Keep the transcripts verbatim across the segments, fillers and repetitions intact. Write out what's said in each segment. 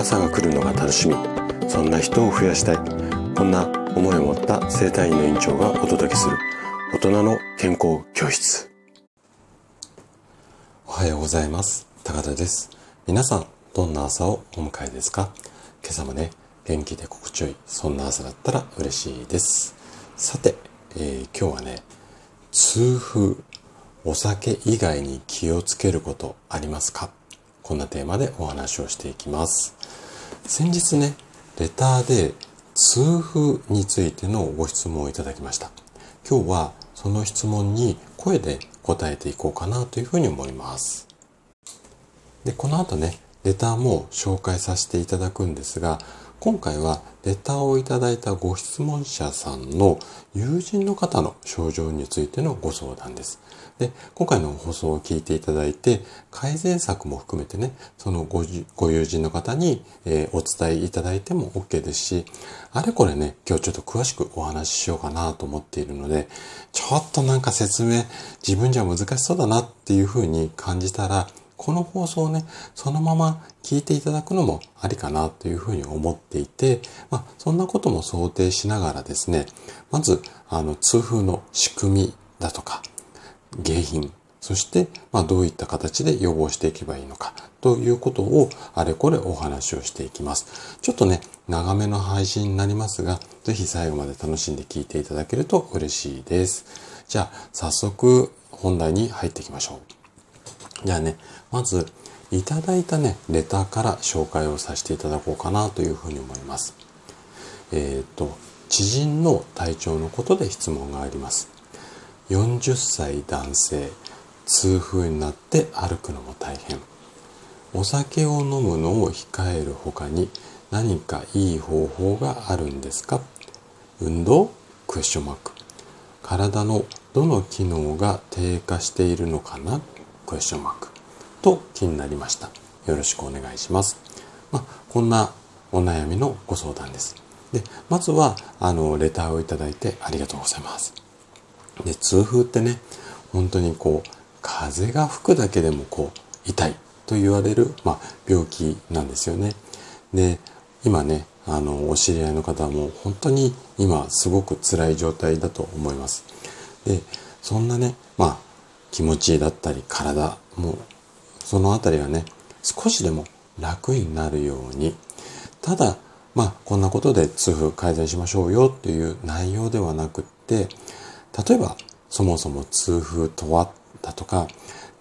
朝が来るのが楽しみ、そんな人を増やしたい、こんな思いを持った生体院の院長がお届けする大人の健康教室。おはようございます。高田です。皆さんどんな朝をお迎えですか？今朝もね、元気で心地よい、そんな朝だったら嬉しいです。さて、えー、今日はね、痛風、お酒以外に気をつけることありますか？こんなテーマでお話をしていきます。先日ね、レターで痛風についてのご質問をいただきました。今日はその質問に声で答えていこうかなというふうに思います。で、この後ね、レターも紹介させていただくんですが、今回はレターをいただいたご質問者さんの友人の方の症状についてのご相談です。で、今回の放送を聞いていただいて、改善策も含めてね、その ご, ご友人の方に、えー、お伝えいただいても OK ですし、あれこれね、今日ちょっと詳しくお話ししようかなと思っているので、ちょっとなんか説明、自分じゃ難しそうだなっていうふうに感じたら、この放送をね、そのまま聞いていただくのもありかなというふうに思っていて、まあ、そんなことも想定しながらですね、まず、あの、痛風の仕組みだとか、原因、そして、まあ、どういった形で予防していけばいいのか、ということをあれこれお話をしていきます。ちょっとね、長めの配信になりますが、ぜひ最後まで楽しんで聞いていただけると嬉しいです。じゃあ、早速本題に入っていきましょう。じゃあね、まずいただいたね、レターから紹介をさせていただこうかなというふうに思います。えっと、知人の体調のことで質問があります。よんじゅっさい男性、痛風になって歩くのも大変。お酒を飲むのを控える他に何かいい方法があるんですか？運動？クエスチョンマーク。体のどの機能が低下しているのかな？クエスチョンマークと気になりました。よろしくお願いします。まあ、こんなお悩みのご相談です。で、まずはあのレターをいただいてありがとうございます。で、痛風ってね、本当にこう風が吹くだけでもこう痛いと言われる、まあ、病気なんですよね。で、今ね、あのお知り合いの方も本当に今すごく辛い状態だと思います。で、そんなね、まあ。気持ちだったり体もそのあたりはね、少しでも楽になるように、ただまあこんなことで痛風改善しましょうよっていう内容ではなくって、例えばそもそも痛風とはだとか、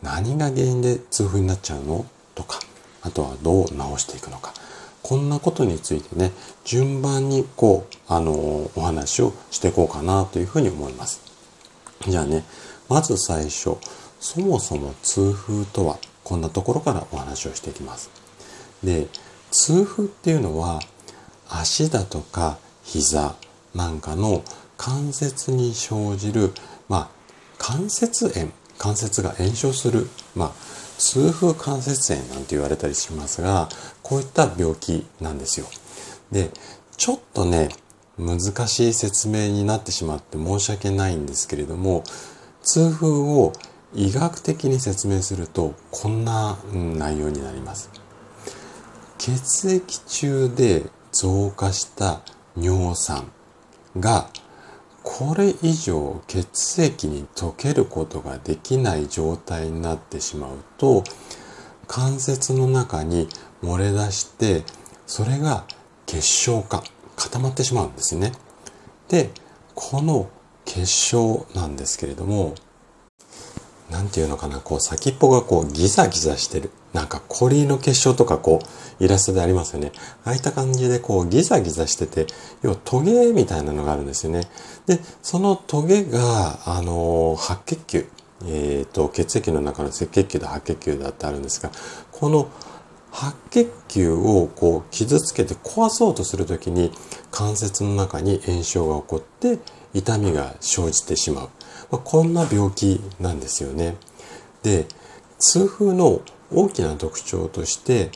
何が原因で痛風になっちゃうのとか、あとはどう治していくのか、こんなことについてね、順番にこうあのお話をしていこうかなというふうに思います。じゃあね、まず最初、そもそも痛風とは、こんなところからお話をしていきます。で、痛風っていうのは、足だとか膝なんかの関節に生じる、まあ、関節炎、関節が炎症する、まあ、痛風関節炎なんて言われたりしますが、こういった病気なんですよ。で、ちょっとね、難しい説明になってしまって申し訳ないんですけれども、痛風を医学的に説明するとこんな内容になります。血液中で増加した尿酸がこれ以上血液に溶けることができない状態になってしまうと、関節の中に漏れ出して、それが結晶化、固まってしまうんですね。で、この結晶なんですけれども、なんていうのかな、こう先っぽがこうギザギザしてる、なんか氷の結晶とかこうイラストでありますよね。ああいった感じでこうギザギザしてて、要はトゲみたいなのがあるんですよね。で、そのトゲがあの白血球、えーと血液の中の赤血球だ、白血球だってあるんですが、この白血球をこう傷つけて壊そうとするときに、関節の中に炎症が起こって痛みが生じてしまう、まあ、こんな病気なんですよね。で、痛風の大きな特徴として、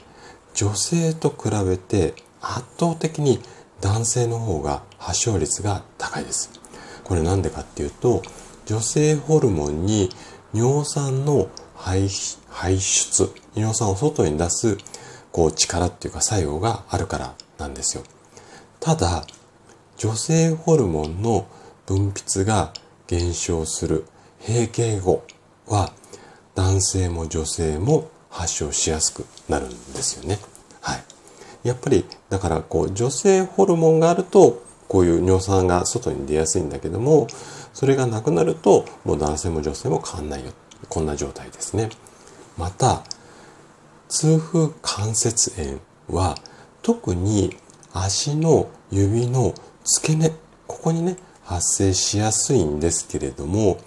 女性と比べて圧倒的に男性の方が発症率が高いです。これなんでかっていうと、女性ホルモンに尿酸の排出、尿酸を外に出すこう力っていうか作用があるからなんですよ。ただ女性ホルモンの分泌が減少する閉経後は男性も女性も発症しやすくなるんですよね。はい。やっぱりだからこう女性ホルモンがあるとこういう尿酸が外に出やすいんだけども、それがなくなるともう男性も女性も変わんないよ、こんな状態ですね。また痛風関節炎は特に足の指の付け根、ここにね発生しやすいんですけれども、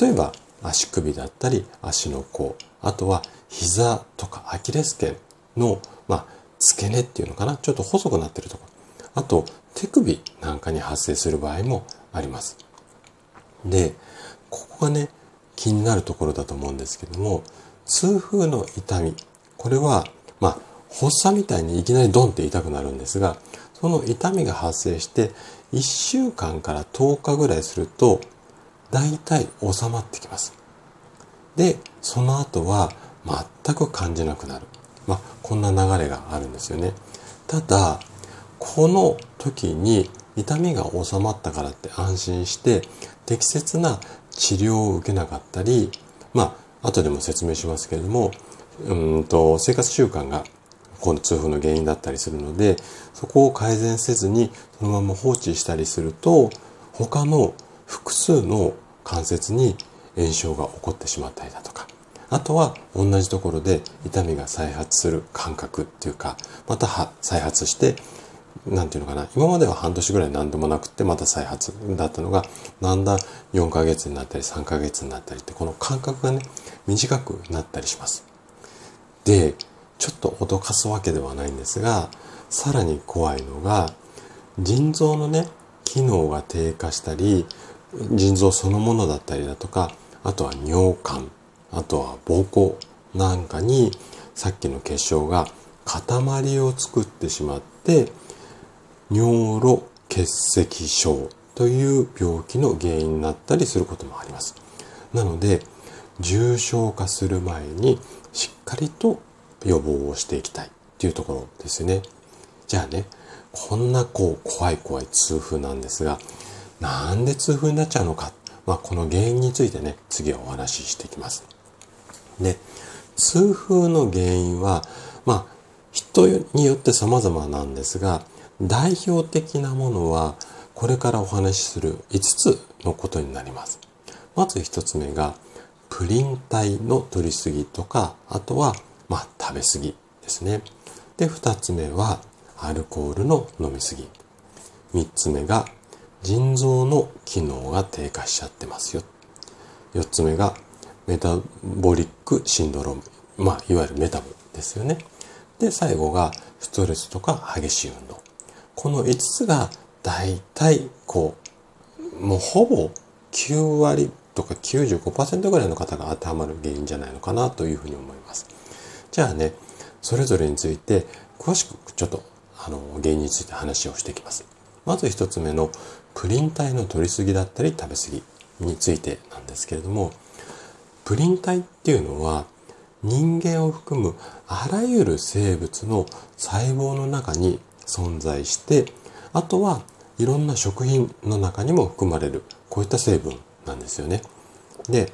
例えば足首だったり足の甲、あとは膝とかアキレス腱のまあ付け根っていうのかな、ちょっと細くなってるところ、あと手首なんかに発生する場合もあります。で、ここがね気になるところだと思うんですけども、痛風の痛み、これはまあ発作みたいにいきなりドンって痛くなるんですが、その痛みが発生していっしゅうかんからとおかぐらいするとだいたい収まってきます。で、その後は全く感じなくなる。まあ、こんな流れがあるんですよね。ただ、この時に痛みが収まったからって安心して適切な治療を受けなかったり、まあ、後でも説明しますけれども、うんと生活習慣がこの痛風の原因だったりするので、そこを改善せずにそのまま放置したりすると、他の複数の関節に炎症が起こってしまったりだとか、あとは同じところで痛みが再発する感覚っていうか、または再発して、なんていうのかな、今までは半年ぐらい何でもなくてまた再発だったのが、だんだんよんかげつになったりさんかげつになったりって、この間隔がね、短くなったりします。で、ちょっと脅かすわけではないんですが、さらに怖いのが、腎臓のね、機能が低下したり、腎臓そのものだったりだとか、あとは尿管、あとは膀胱なんかにさっきの結晶が塊を作ってしまって尿路結石症という病気の原因になったりすることもあります。なので重症化する前にしっかりと予防をしていきたいっていうところですよね。じゃあね、こんなこう怖い怖い痛風なんですが、なんで痛風になっちゃうのか、まあ、この原因についてね、次はお話ししていきます。で、痛風の原因は、まあ、人によって様々なんですが、代表的なものは、これからお話しするいつつのことになります。まずひとつめが、プリン体の取りすぎとか、あとは、まあ、食べ過ぎですね。で、ふたつめは、アルコールの飲み過ぎ。みっつめが、腎臓の機能が低下しちゃってますよ。よっつめがメタボリックシンドローム。まあ、いわゆるメタボですよね。で、最後がストレスとか激しい運動。このいつつがだいたいこう、もうほぼきゅうわりとか きゅうじゅうごパーセント ぐらいの方が当てはまる原因じゃないのかなというふうに思います。じゃあね、それぞれについて詳しくちょっとあの原因について話をしていきます。まず一つ目のプリン体の取りすぎだったり食べ過ぎについてなんですけれども、プリン体っていうのは人間を含むあらゆる生物の細胞の中に存在して、あとはいろんな食品の中にも含まれる、こういった成分なんですよね。で、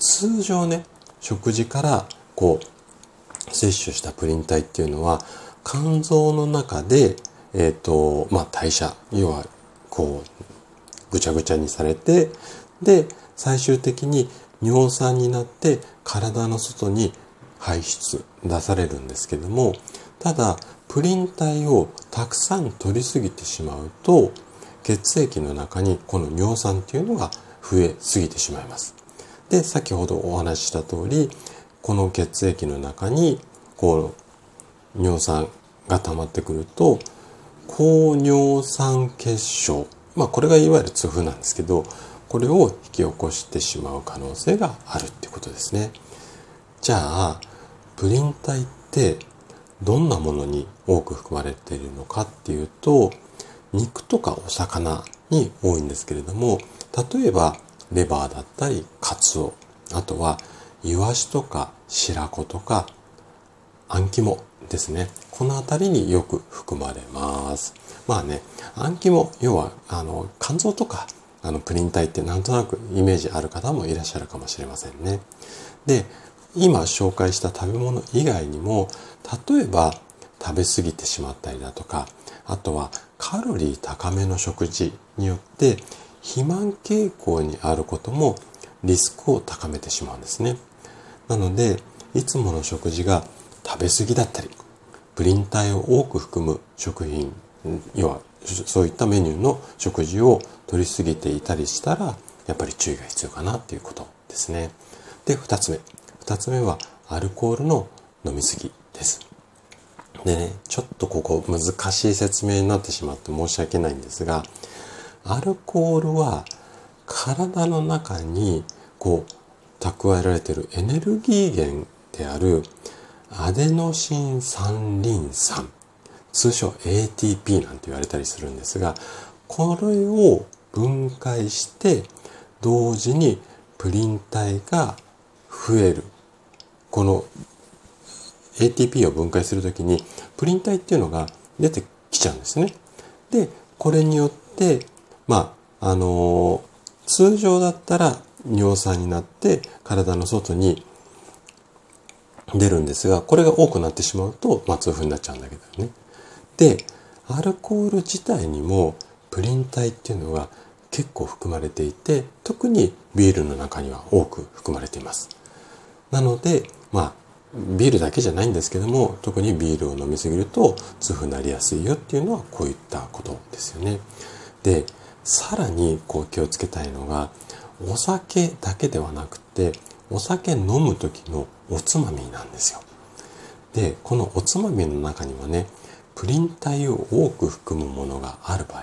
通常ね、食事からこう摂取したプリン体っていうのは肝臓の中でえっと、まあ、代謝、要は、こう、ぐちゃぐちゃにされて、で、最終的に尿酸になって体の外に排出、出されるんですけども、ただ、プリン体をたくさん取りすぎてしまうと、血液の中にこの尿酸っていうのが増えすぎてしまいます。で、先ほどお話しした通り、この血液の中に、こう、尿酸が溜まってくると、高尿酸血症、まあこれがいわゆる痛風なんですけど、これを引き起こしてしまう可能性があるってことですね。じゃあプリン体ってどんなものに多く含まれているのかっていうと、肉とかお魚に多いんですけれども、例えばレバーだったりカツオ、あとはイワシとか白子とかあん肝ですね。このあたりによく含まれます。まあね、暗記も要はあの肝臓とかあのプリン体ってなんとなくイメージある方もいらっしゃるかもしれませんね。で、今紹介した食べ物以外にも、例えば食べ過ぎてしまったりだとか、あとはカロリー高めの食事によって肥満傾向にあることもリスクを高めてしまうんですね。なので、いつもの食事が食べ過ぎだったり、プリン体を多く含む食品、要はそういったメニューの食事を取り過ぎていたりしたら、やっぱり注意が必要かなっていうことですね。で、二つ目。二つ目はアルコールの飲み過ぎです。でね、ちょっとここ難しい説明になってしまって申し訳ないんですが、アルコールは体の中にこう蓄えられているエネルギー源であるアデノシン三リン酸、通称 エーティーピー なんて言われたりするんですが、これを分解して同時にプリン体が増える。この エーティーピー を分解するときにプリン体っていうのが出てきちゃうんですね。で、これによってまああのー、通常だったら尿酸になって体の外に出るんですが、これが多くなってしまうと、まあ、痛風になっちゃうんだけどね。で、アルコール自体にもプリン体っていうのが結構含まれていて、特にビールの中には多く含まれています。なので、まあ、ビールだけじゃないんですけども、特にビールを飲みすぎると痛風になりやすいよっていうのはこういったことですよね。で、さらにこう気をつけたいのが、お酒だけではなくて、お酒飲む時のおつまみなんですよ。で、このおつまみの中にはね、プリン体を多く含むものがある場合、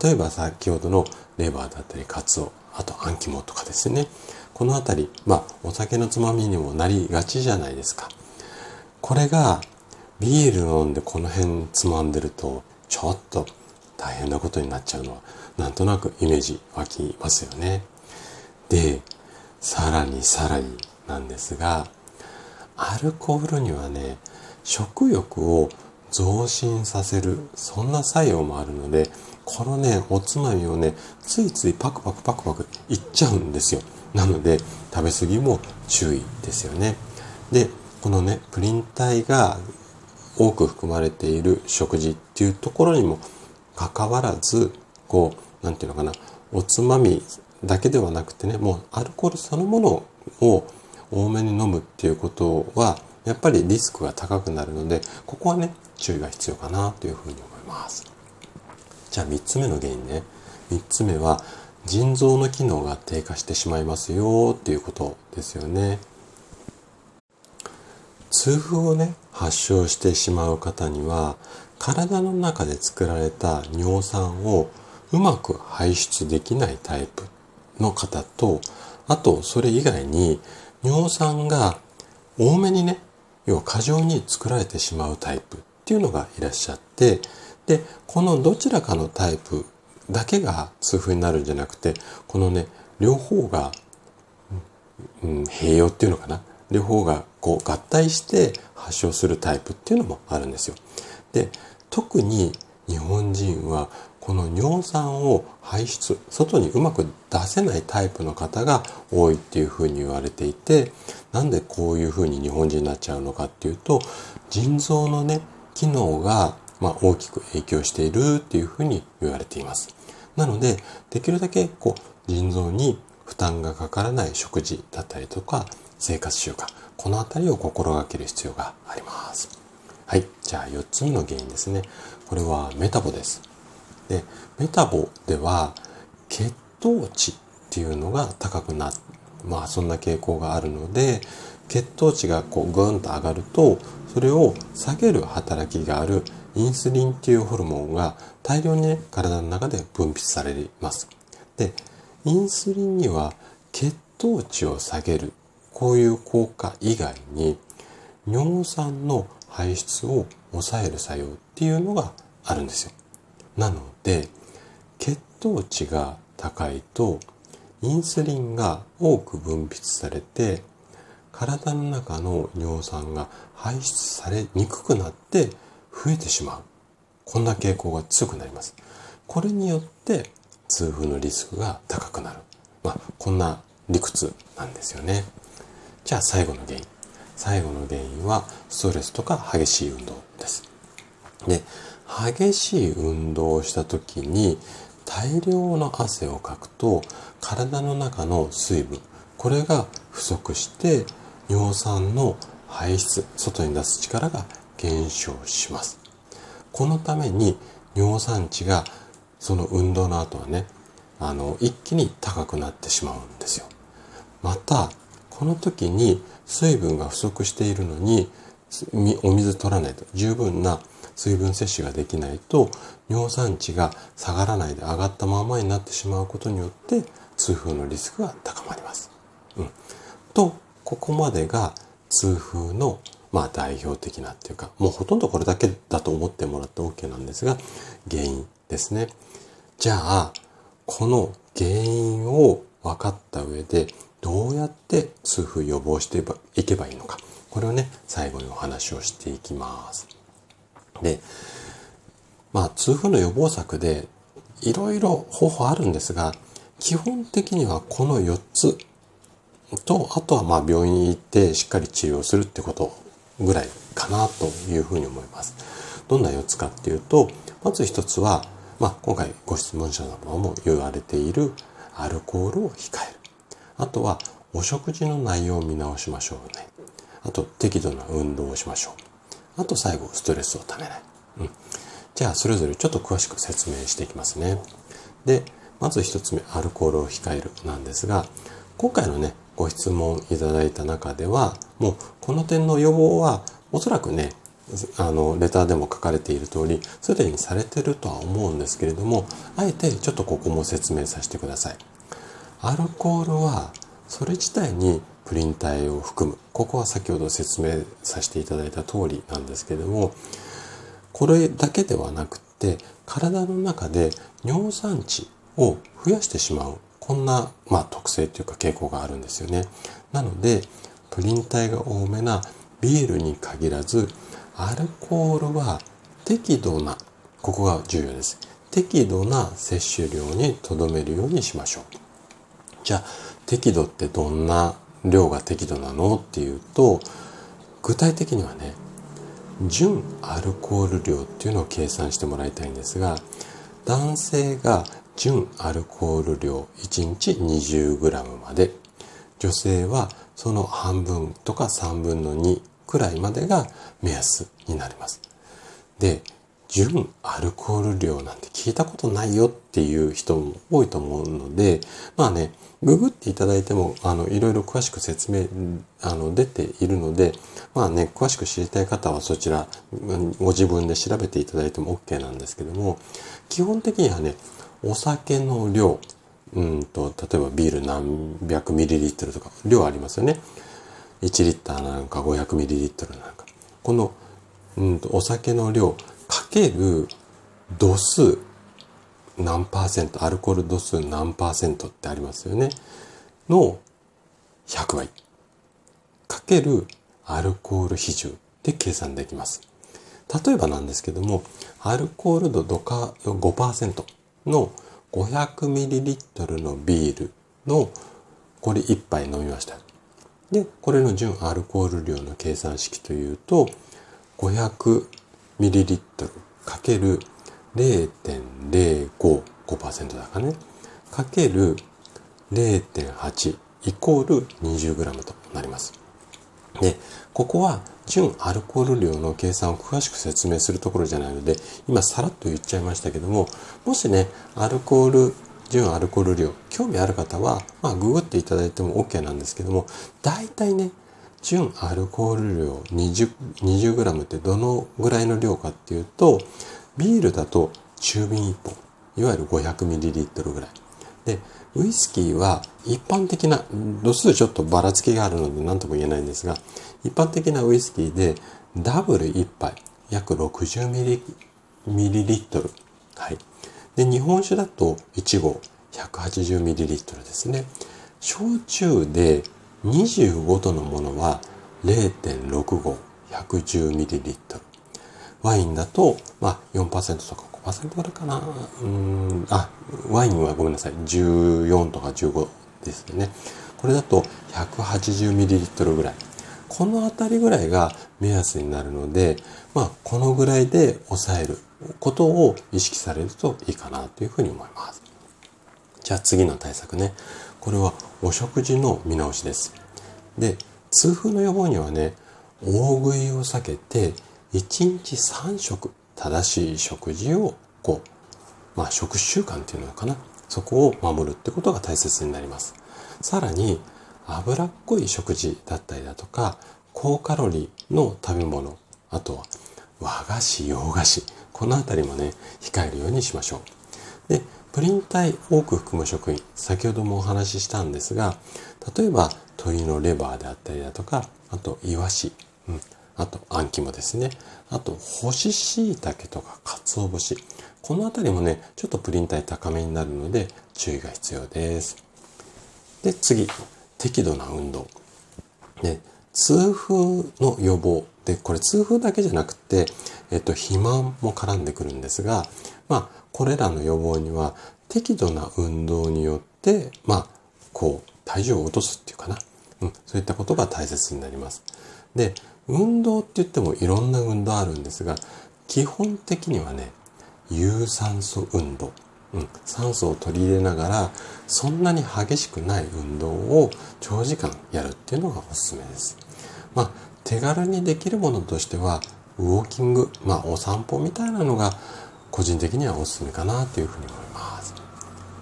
例えば先ほどのレバーだったりカツオ、あとあん肝とかですね。このあたり、まあお酒のつまみにもなりがちじゃないですか。これがビール飲んでこの辺つまんでると、ちょっと大変なことになっちゃうのはなんとなくイメージ湧きますよね。で、さらにさらになんですが、アルコールにはね、食欲を増進させる、そんな作用もあるので、このね、おつまみをね、ついついパクパクパクパクいっちゃうんですよ。なので、食べ過ぎも注意ですよね。で、このね、プリン体が多く含まれている食事っていうところにもかかわらず、こう、なんていうのかな、おつまみだけではなくてね、もうアルコールそのものを多めに飲むっていうことは、やっぱりリスクが高くなるので、ここはね、注意が必要かなというふうに思います。じゃあみっつめの原因ね。みっつめは腎臓の機能が低下してしまいますよっていうことですよね。痛風をね、発症してしまう方には、体の中で作られた尿酸をうまく排出できないタイプの方と、あとそれ以外に尿酸が多めにね、要は過剰に作られてしまうタイプっていうのがいらっしゃって、で、このどちらかのタイプだけが痛風になるんじゃなくて、このね、両方が、うん、併用っていうのかな、両方がこう合体して発症するタイプっていうのもあるんですよ。で、特に日本人はこの尿酸を排出、外にうまく出せないタイプの方が多いっていうふうに言われていて、なんでこういうふうに日本人になっちゃうのかっていうと、腎臓のね、機能が、まあ、大きく影響しているっていうふうに言われています。なので、できるだけこう腎臓に負担がかからない食事だったりとか、生活習慣、このあたりを心がける必要があります。はい、じゃあよっつめの原因ですね。これはメタボです。で、メタボでは血糖値っていうのが高くなる、まあそんな傾向があるので、血糖値がこうグーンと上がると、それを下げる働きがあるインスリンっていうホルモンが大量に、ね、体の中で分泌されます。で、インスリンには血糖値を下げる、こういう効果以外に尿酸の排出を抑える作用っていうのがあるんですよ。なので、血糖値が高いとインスリンが多く分泌されて、体の中の尿酸が排出されにくくなって増えてしまう。こんな傾向が強くなります。これによって痛風のリスクが高くなる。まあ、こんな理屈なんですよね。じゃあ最後の原因。最後の原因はストレスとか激しい運動です。で、激しい運動をした時に大量の汗をかくと体の中の水分、これが不足して尿酸の排出、外に出す力が減少します。このために尿酸値がその運動の後はね、あの一気に高くなってしまうんですよ。またこの時に水分が不足しているのにお水取らないと、十分な水分摂取ができないと尿酸値が下がらないで上がったままになってしまうことによって痛風のリスクが高まります。うん、とここまでが痛風のまあ代表的なっていうか、もうほとんどこれだけだと思ってもらって OK なんですが、原因ですね。じゃあこの原因を分かった上でどうやって痛風予防していけばいいのか、これをね最後にお話をしていきます。で、まあ痛風の予防策でいろいろ方法あるんですが、基本的にはこのよっつと、あとはまあ病院に行ってしっかり治療するってことぐらいかなというふうに思います。どんなよっつかっていうと、まず一つは、まあ、今回ご質問者様も言われているアルコールを控える。あとはお食事の内容を見直しましょうね。あと適度な運動をしましょう。あと最後ストレスをためない。うん、じゃあそれぞれちょっと詳しく説明していきますね。で、まず一つ目、アルコールを控えるなんですが、今回のねご質問いただいた中では、もうこの点の予防はおそらくね、あのレターでも書かれている通りすでにされてるとは思うんですけれども、あえてちょっとここも説明させてください。アルコールはそれ自体にプリン体を含む、ここは先ほど説明させていただいた通りなんですけれども、これだけではなくて体の中で尿酸値を増やしてしまう、こんな、まあ、特性というか傾向があるんですよね。なのでプリン体が多めなビールに限らず、アルコールは適度な、ここが重要です。適度な摂取量にとどめるようにしましょう。じゃあ適度ってどんな量が適度なのっていうと、具体的にはね、純アルコール量っていうのを計算してもらいたいんですが、男性が純アルコール量いちにち にじゅうグラム まで、女性はその半分とかさんぶんのにくらいまでが目安になります。で、純アルコール量なんて聞いたことないよっていう人も多いと思うので、まあね、ググっていただいてもあのいろいろ詳しく説明あの出ているので、まあね、詳しく知りたい方はそちらご自分で調べていただいても OK なんですけども、基本的にはね、お酒の量、うんと、例えばビール何百ミリリットルとか量ありますよね。いちリッターなんかごひゃくミリリットルなんか。この、うんと、お酒の量かける度数何パーセント、アルコール度数何パーセントってありますよね。のひゃくばいかけるアルコール比重で計算できます。例えばなんですけども、アルコール度 ごパーセントのごひゃくミリリットルのビールのこれいっぱい飲みました。で、これの純アルコール量の計算式というと、ごひゃくミリリットル かける れいてんれいご、ごパーセント だからね、かける れいてんはち イコール にじゅうグラム となります。で、ここは純アルコール量の計算を詳しく説明するところじゃないので、今さらっと言っちゃいましたけども、もしね、アルコール、純アルコール量、興味ある方は、まあ、ググっていただいても OK なんですけども、大体ね、純アルコール量 にじゅうグラム ってどのぐらいの量かっていうと、ビールだと中瓶いっぽん、いわゆる ごひゃくミリリットル ぐらい。で、ウイスキーは一般的な、度数ちょっとばらつきがあるので何とも言えないんですが、一般的なウイスキーでダブルいっぱい、約 ろくじゅうミリリットル。はい。で、日本酒だといちごう、ひゃくはちじゅうミリリットルですね。焼酎でにじゅうごどのものは ゼロ点ろくご、ひゃくじゅうミリリットル。ワインだと、まあ、よんパーセント とか ごパーセント あるかな。うーん、あ、ワインはごめんなさい。じゅうよんとかじゅうごですね。これだと ひゃくはちじゅうミリリットル ぐらい。このあたりぐらいが目安になるので、まあ、このぐらいで抑えることを意識されるといいかなというふうに思います。じゃあ次の対策ね。これはお食事の見直しです。で、痛風の予防にはね、大食いを避けて、いちにちさんしょく正しい食事をこう、まあ食習慣っていうのかな。そこを守るってことが大切になります。さらに、脂っこい食事だったりだとか、高カロリーの食べ物、あとは和菓子、洋菓子、このあたりもね、控えるようにしましょう。で、プリン体多く含む食品、先ほどもお話ししたんですが、例えば鶏のレバーであったりだとか、あとイワシ、うん、あとあん肝ですね、あと干し椎茸とか鰹節、このあたりもね、ちょっとプリン体高めになるので注意が必要です。で、次、適度な運動。で、痛風の予防。で、これ痛風だけじゃなくて、えっと、肥満も絡んでくるんですが、まあ、これらの予防には適度な運動によって、まあ、こう、体重を落とすっていうかな。うん、そういったことが大切になります。で、運動って言ってもいろんな運動あるんですが、基本的にはね、有酸素運動。うん、酸素を取り入れながら、そんなに激しくない運動を長時間やるっていうのがおすすめです。まあ、手軽にできるものとしては、ウォーキング、まあ、お散歩みたいなのが、個人的にはおすすめかなというふうに思います。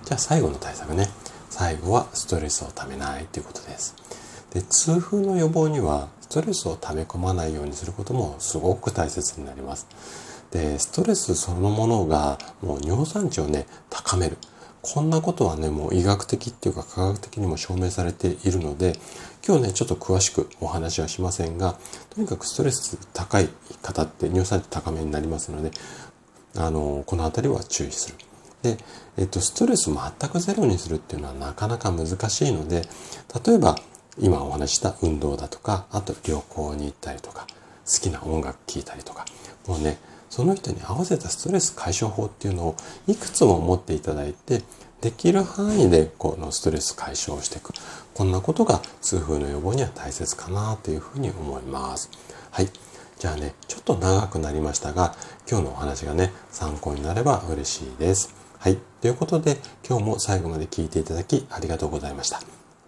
じゃあ最後の対策ね。最後はストレスをためないということです。で、痛風の予防にはストレスをため込まないようにすることもすごく大切になります。で、ストレスそのものがもう尿酸値をね、高める。こんなことはね、もう医学的っていうか科学的にも証明されているので、今日ね、ちょっと詳しくお話はしませんが、とにかくストレス高い方って尿酸値高めになりますので、あの、このあたりは注意する。で、えっと、ストレス全くゼロにするっていうのはなかなか難しいので、例えば、今お話した運動だとか、あと旅行に行ったりとか、好きな音楽聴いたりとか、もうね、その人に合わせたストレス解消法っていうのをいくつも持っていただいて、できる範囲でこのストレス解消をしていく。こんなことが痛風の予防には大切かなというふうに思います。はい。じゃあね、ちょっと長くなりましたが、今日のお話がね、参考になれば嬉しいです。はい。ということで、今日も最後まで聞いていただきありがとうございました。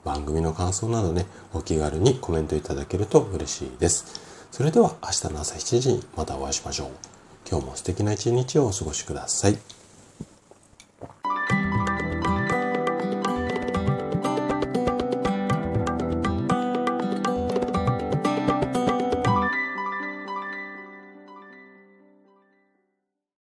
番組の感想などね、お気軽にコメントいただけると嬉しいです。それでは明日の朝しちじにまたお会いしましょう。今日も素敵な一日をお過ごしください。